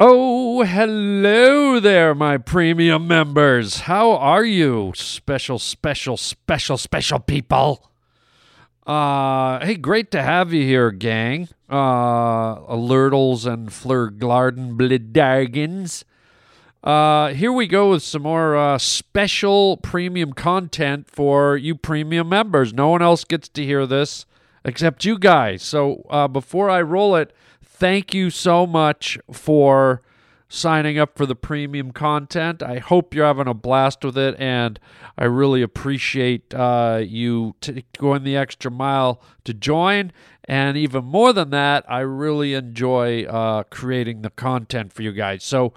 Oh, hello there, my premium members. How are you, special people? Hey, great to have you here, gang. Alertles and Flurglarden here we go with some more special premium content for you premium members. No one else gets to hear this except you guys. So before I roll it, thank you so much for signing up for the premium content. I hope you're having a blast with it, and I really appreciate you going the extra mile to join. And even more than that, I really enjoy creating the content for you guys. So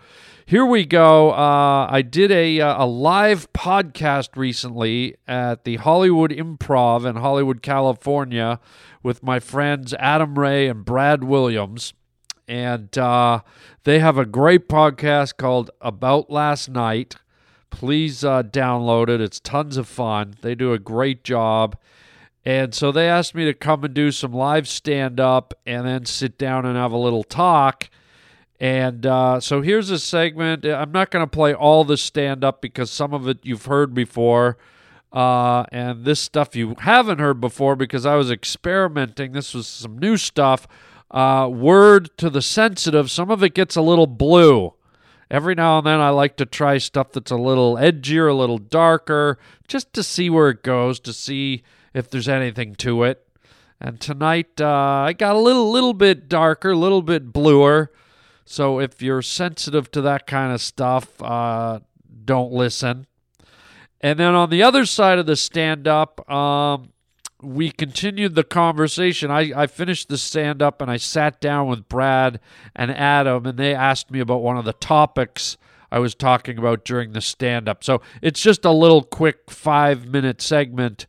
here we go. I did a live podcast recently at the Hollywood Improv in Hollywood, California, with my friends Adam Ray and Brad Williams. And they have a great podcast called About Last Night. Please download it. It's tons of fun. They do a great job. And so they asked me to come and do some live stand-up and then sit down and have a little talk. And so here's a segment. I'm not going to play all the stand-up because some of it you've heard before. And this stuff you haven't heard before because I was experimenting. This was some new stuff. Word to the sensitive, some of it gets a little blue. Every now and then I like to try stuff that's a little edgier, a little darker, just to see where it goes, to see if there's anything to it. And tonight I got a little bit darker, a little bit bluer. So if you're sensitive to that kind of stuff, don't listen. And then on the other side of the stand-up, we continued the conversation. I finished the stand-up, and I sat down with Brad and Adam, and they asked me about one of the topics I was talking about during the stand-up. So it's just a little quick 5-minute segment.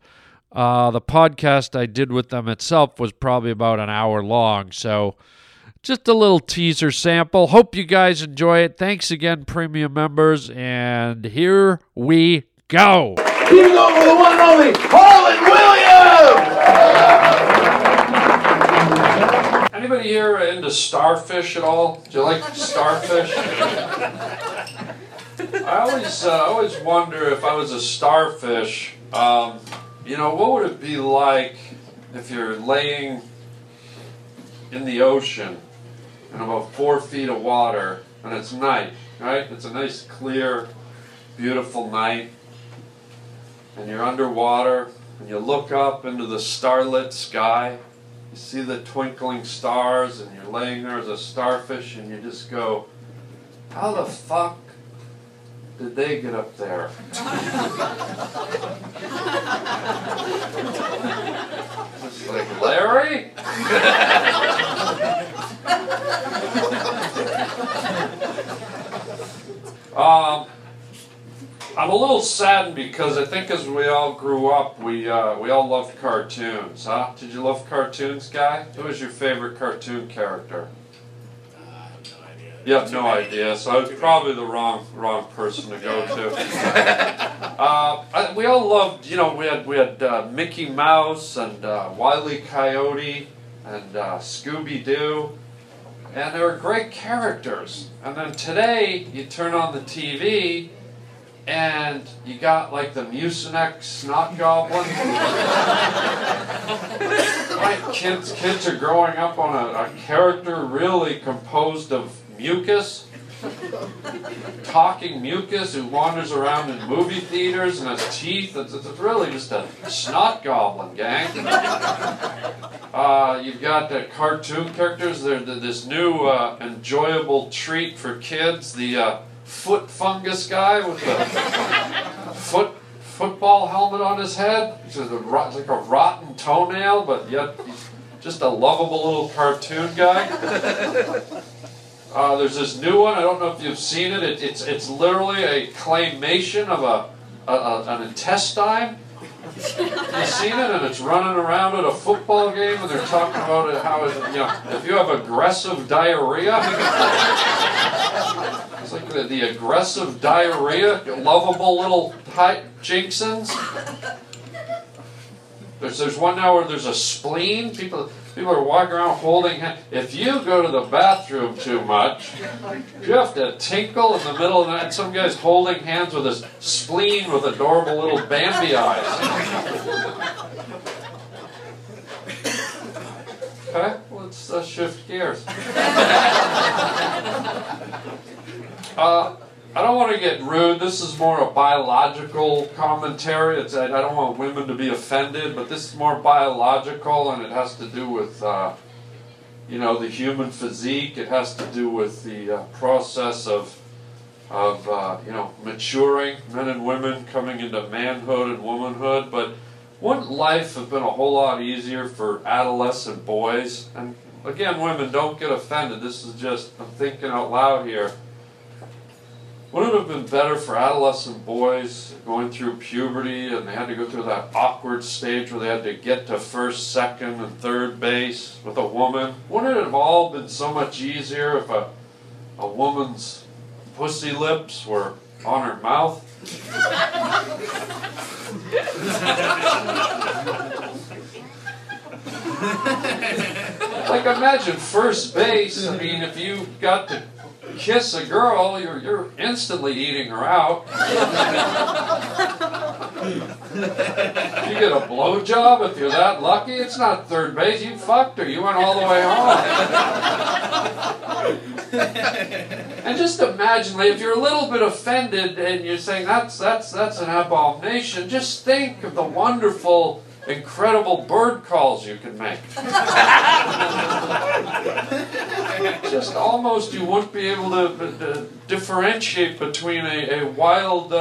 The podcast I did with them itself was probably about an hour long. So just a little teaser sample. Hope you guys enjoy it. Thanks again, premium members, and here we go. Here we go for the one and only Harlan Williams! Anybody here into starfish at all? Do you like starfish? I always wonder if I was a starfish, you know, what would it be like if you're laying in the ocean in about 4 feet of water and it's night, right? It's a nice, clear, beautiful night. And you're underwater, and you look up into the starlit sky, you see the twinkling stars, and you're laying there as a starfish, and you just go, how the fuck did they get up there? It's like, Larry? I'm a little saddened because I think as we all grew up, we all loved cartoons, huh? Did you love cartoons, Guy? Who was your favorite cartoon character? I have no idea. You have no idea, so I was probably the wrong person to go to. We all loved, you know, we had Mickey Mouse and Wile E. Coyote and Scooby-Doo, and they were great characters. And then today, you turn on the TV, and you got like the Mucinex snot goblin. Right, kids are growing up on a character really composed of mucus, talking mucus who wanders around in movie theaters and has teeth. It's really just a snot goblin, gang. You've got the cartoon characters. This new enjoyable treat for kids. The foot fungus guy with the football helmet on his head. He's like a rotten toenail, but yet he's just a lovable little cartoon guy. There's this new one. I don't know if you've seen it. It's literally a claymation of an intestine. You've seen it, and it's running around at a football game, and they're talking about it, how it, you know, if you have aggressive diarrhea. It's like the aggressive diarrhea, lovable little jinxins. There's one now where there's a spleen. People, People are walking around holding hands. If you go to the bathroom too much, you have to tinkle in the middle of the night. Some guy's holding hands with his spleen with adorable little Bambi eyes. Okay, let's shift gears. I don't want to get rude. This is more a biological commentary. It's, I don't want women to be offended, but this is more biological, and it has to do with, you know, the human physique. It has to do with the process of you know, maturing, men and women coming into manhood and womanhood. But wouldn't life have been a whole lot easier for adolescent boys? And again, women, don't get offended. This is just, I'm thinking out loud here. Wouldn't it have been better for adolescent boys going through puberty, and they had to go through that awkward stage where they had to get to first, second, and third base with a woman? Wouldn't it have all been so much easier if a woman's pussy lips were on her mouth? Like, imagine first base. I mean, if you got to kiss a girl, you're instantly eating her out. You get a blowjob if you're that lucky. It's not third base. You fucked her. You went all the way home. And just imagine, if you're a little bit offended and you're saying that's an abomination, just think of the wonderful, incredible bird calls you can make. Just almost you wouldn't be able to differentiate between a wild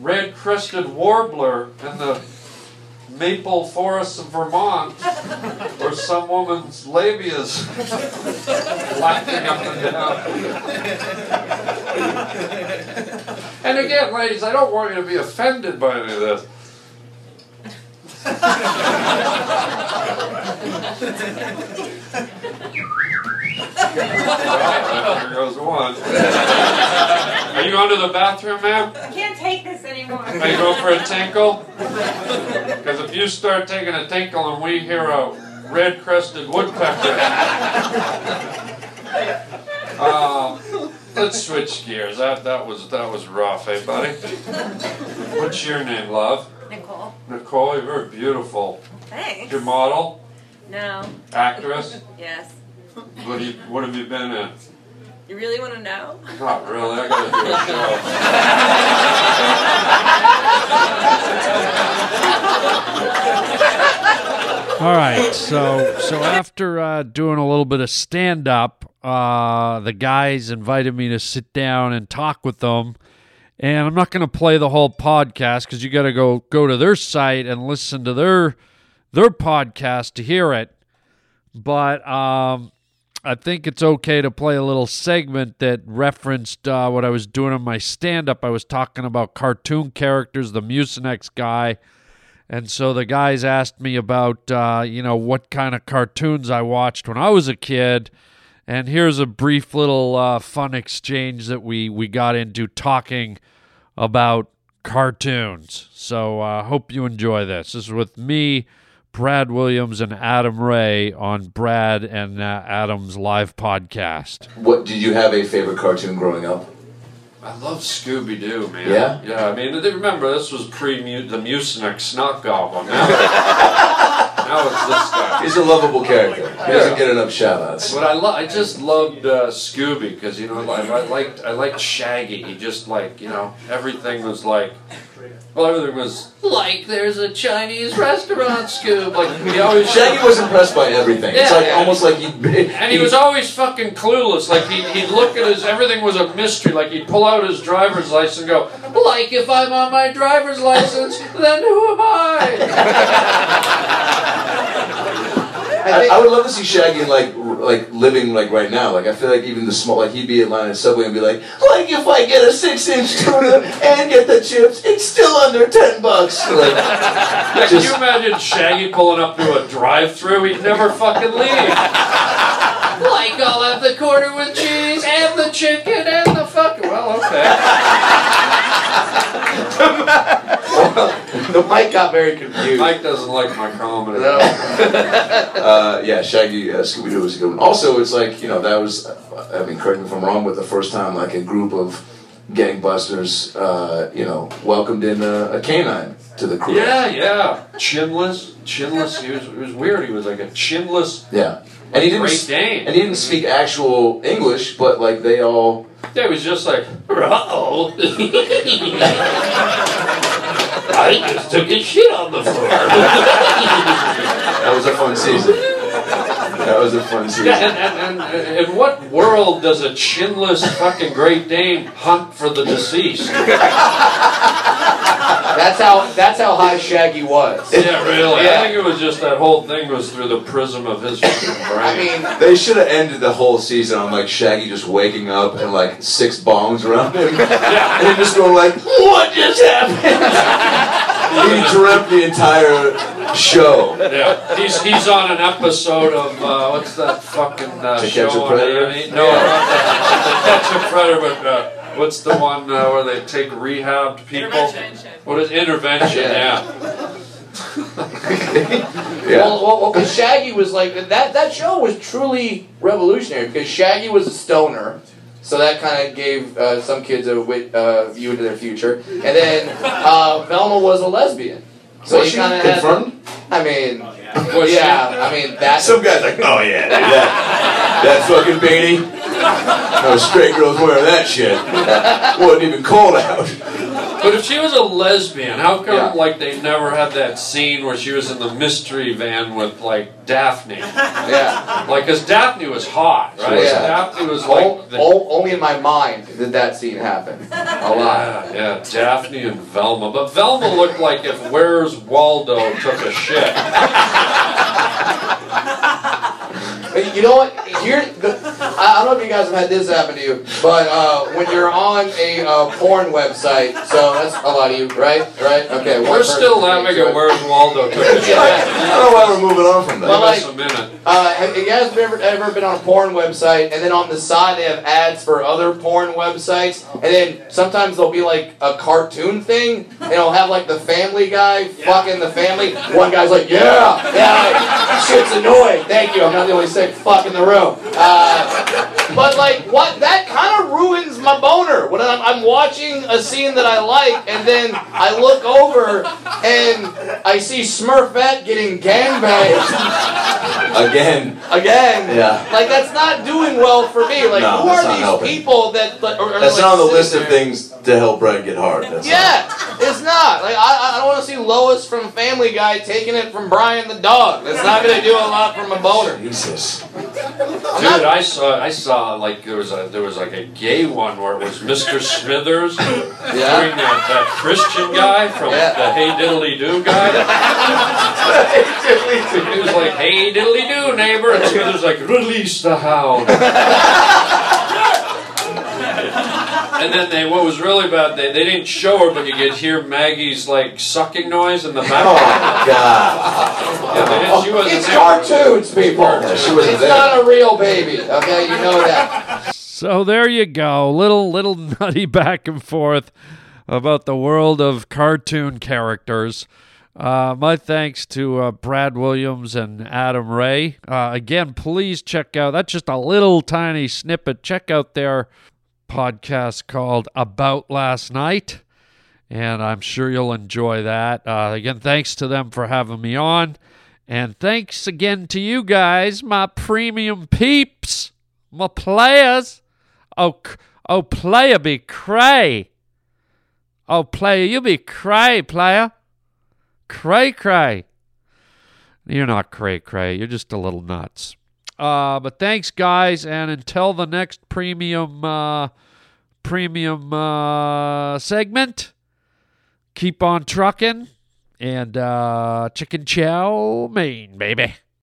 red-crested warbler and the maple forests of Vermont, or some woman's labias laughing up and down. And again, ladies, I don't want you to be offended by any of this. Well, there goes one. Are you going to the bathroom, ma'am? Can't take this anymore. Are you going for a tinkle? Because if you start taking a tinkle and we hear a red-crested woodpecker. Let's switch gears. That was rough, eh, buddy? What's your name, love? Nicole. Nicole, you're very beautiful. Thanks. Your model? No. Actress? Yes. What have you been in? You really want to know? Not really. I gotta do a show. All right. So after doing a little bit of stand-up, the guys invited me to sit down and talk with them. And I'm not going to play the whole podcast because you got to go to their site and listen to their podcast to hear it. But I think it's okay to play a little segment that referenced what I was doing in my stand-up. I was talking about cartoon characters, the Mucinex guy. And so the guys asked me about, you know, what kind of cartoons I watched when I was a kid. And here's a brief little fun exchange that we got into talking about cartoons. So I hope you enjoy this. This is with me, Brad Williams, and Adam Ray on Brad and Adam's live podcast. What did you have a favorite cartoon growing up? I love Scooby-Doo, man. Yeah? Yeah, I mean, remember, this was the Mucinex knockoff. Now it's this guy. He's a lovable character. He doesn't get enough shout-outs. But I just loved Scooby, because, you know, I liked Shaggy. He just, like, you know, everything was like... Well, everything was like, there's a Chinese restaurant, Scoob. Like, Shaggy was impressed by everything. Yeah, it's like almost like he was always fucking clueless. Like he'd look at everything was a mystery. Like he'd pull out his driver's license and go, like, if I'm on my driver's license, then who am I? I would love to see Shaggy like living like right now. Like I feel like even the small, like he'd be in line at Subway and be like if I get a 6-inch tuna and get the chips, it's still under $10. Like, yeah, can you imagine Shaggy pulling up to a drive-through? He'd never fucking leave. Like I'll have the quarter with cheese and the chicken and the fucking well, okay. The Mike got very confused. Mike doesn't like my comedy. No. Yeah, Shaggy, Scooby-Doo was a good one. Also, it's like, you know, that was, I mean, correct me if I'm wrong, but the first time, like, a group of gangbusters, you know, welcomed in a canine to the crew. Yeah, yeah. Chinless. He was weird. He was like a chinless. Yeah. Like, and he didn't. Great Dane. And he didn't speak actual English, but like they all. They was just like, uh-oh. I just took his shit on the floor. That was a fun season. That was a fun season. Yeah, and in what world does a chinless fucking Great Dane hunt for the deceased? That's how high Shaggy was. Yeah, really. Yeah. I think it was just that whole thing was through the prism of his fucking brain. I mean, they should have ended the whole season on like Shaggy just waking up and like 6 bongs around him, yeah. And him just going like, "What just happened?" He dreamt the entire show. Yeah, he's on an episode of what's that fucking show? Catch a Predator. No, not Catch a Predator, but. What's the one where they take rehabbed people? Intervention. What is Intervention? Yeah. Yeah. Well, because Shaggy was like that show was truly revolutionary because Shaggy was a stoner, so that kind of gave some kids a view into their future. And then Velma was a lesbian, so was she confirmed? I mean, oh, yeah. Well, yeah. I mean, that. Some guy's like, oh yeah, that fucking beanie. No straight girls wear that shit. Wasn't even called out. But if she was a lesbian, how come like they never had that scene where she was in the mystery van with like Daphne? Yeah. Like, cause Daphne was hot, right? Yeah. Daphne was like only in my mind did that scene happen. A lot. Yeah, Daphne and Velma. But Velma looked like if Where's Waldo took a shit. You know what? I don't know if you guys have had this happen to you, but when you're on a porn website, so that's a lot of you, right? Okay. We're still laughing at Where's Waldo. Yeah. I don't know why we're moving on from that. But like, have you guys ever been on a porn website, and then on the side they have ads for other porn websites, and then sometimes there'll be like a cartoon thing, and it'll have like the Family Guy fucking the family. One guy's like, yeah, shit's annoying. Thank you. I'm not the only sick fuck in the room. But like, what? That kind of ruins my boner when I'm watching a scene that I like, and then I look over and I see Smurfette getting gangbanged. Again. Yeah. Like, that's not doing well for me. Like, no, who are these people that? Are that's like, not on the list of things to help Brad get hard. That's it's not. Like, I don't want to see Lois from Family Guy taking it from Brian the dog. That's not going to do a lot for my boner. Jesus. Dude, I saw like there was like a gay one where it was Mr. Smithers doing that Christian guy from the Hey Diddly Doo guy. He was like, "Hey Diddly Doo, neighbor," and Smithers like, "Release the hound." And then what was really bad, they didn't show her, but you could hear Maggie's like sucking noise in the background. Oh God! Yeah, she wasn't it's there. Cartoons, people. She was it's there. Not a real baby. Okay, you know that. So there you go, little nutty back and forth about the world of cartoon characters. My thanks to Brad Williams and Adam Ray. Again, please check out. That's just a little tiny snippet. Check out their podcast called About Last Night, and I'm sure you'll enjoy that. Again, thanks to them for having me on, and thanks again to you guys, my premium peeps, my players. Oh player be cray. Oh player, you be cray, player. Cray. You're not cray. You're just a little nuts. But thanks, guys, and until the next premium segment, keep on trucking, and chicken chow mein, baby.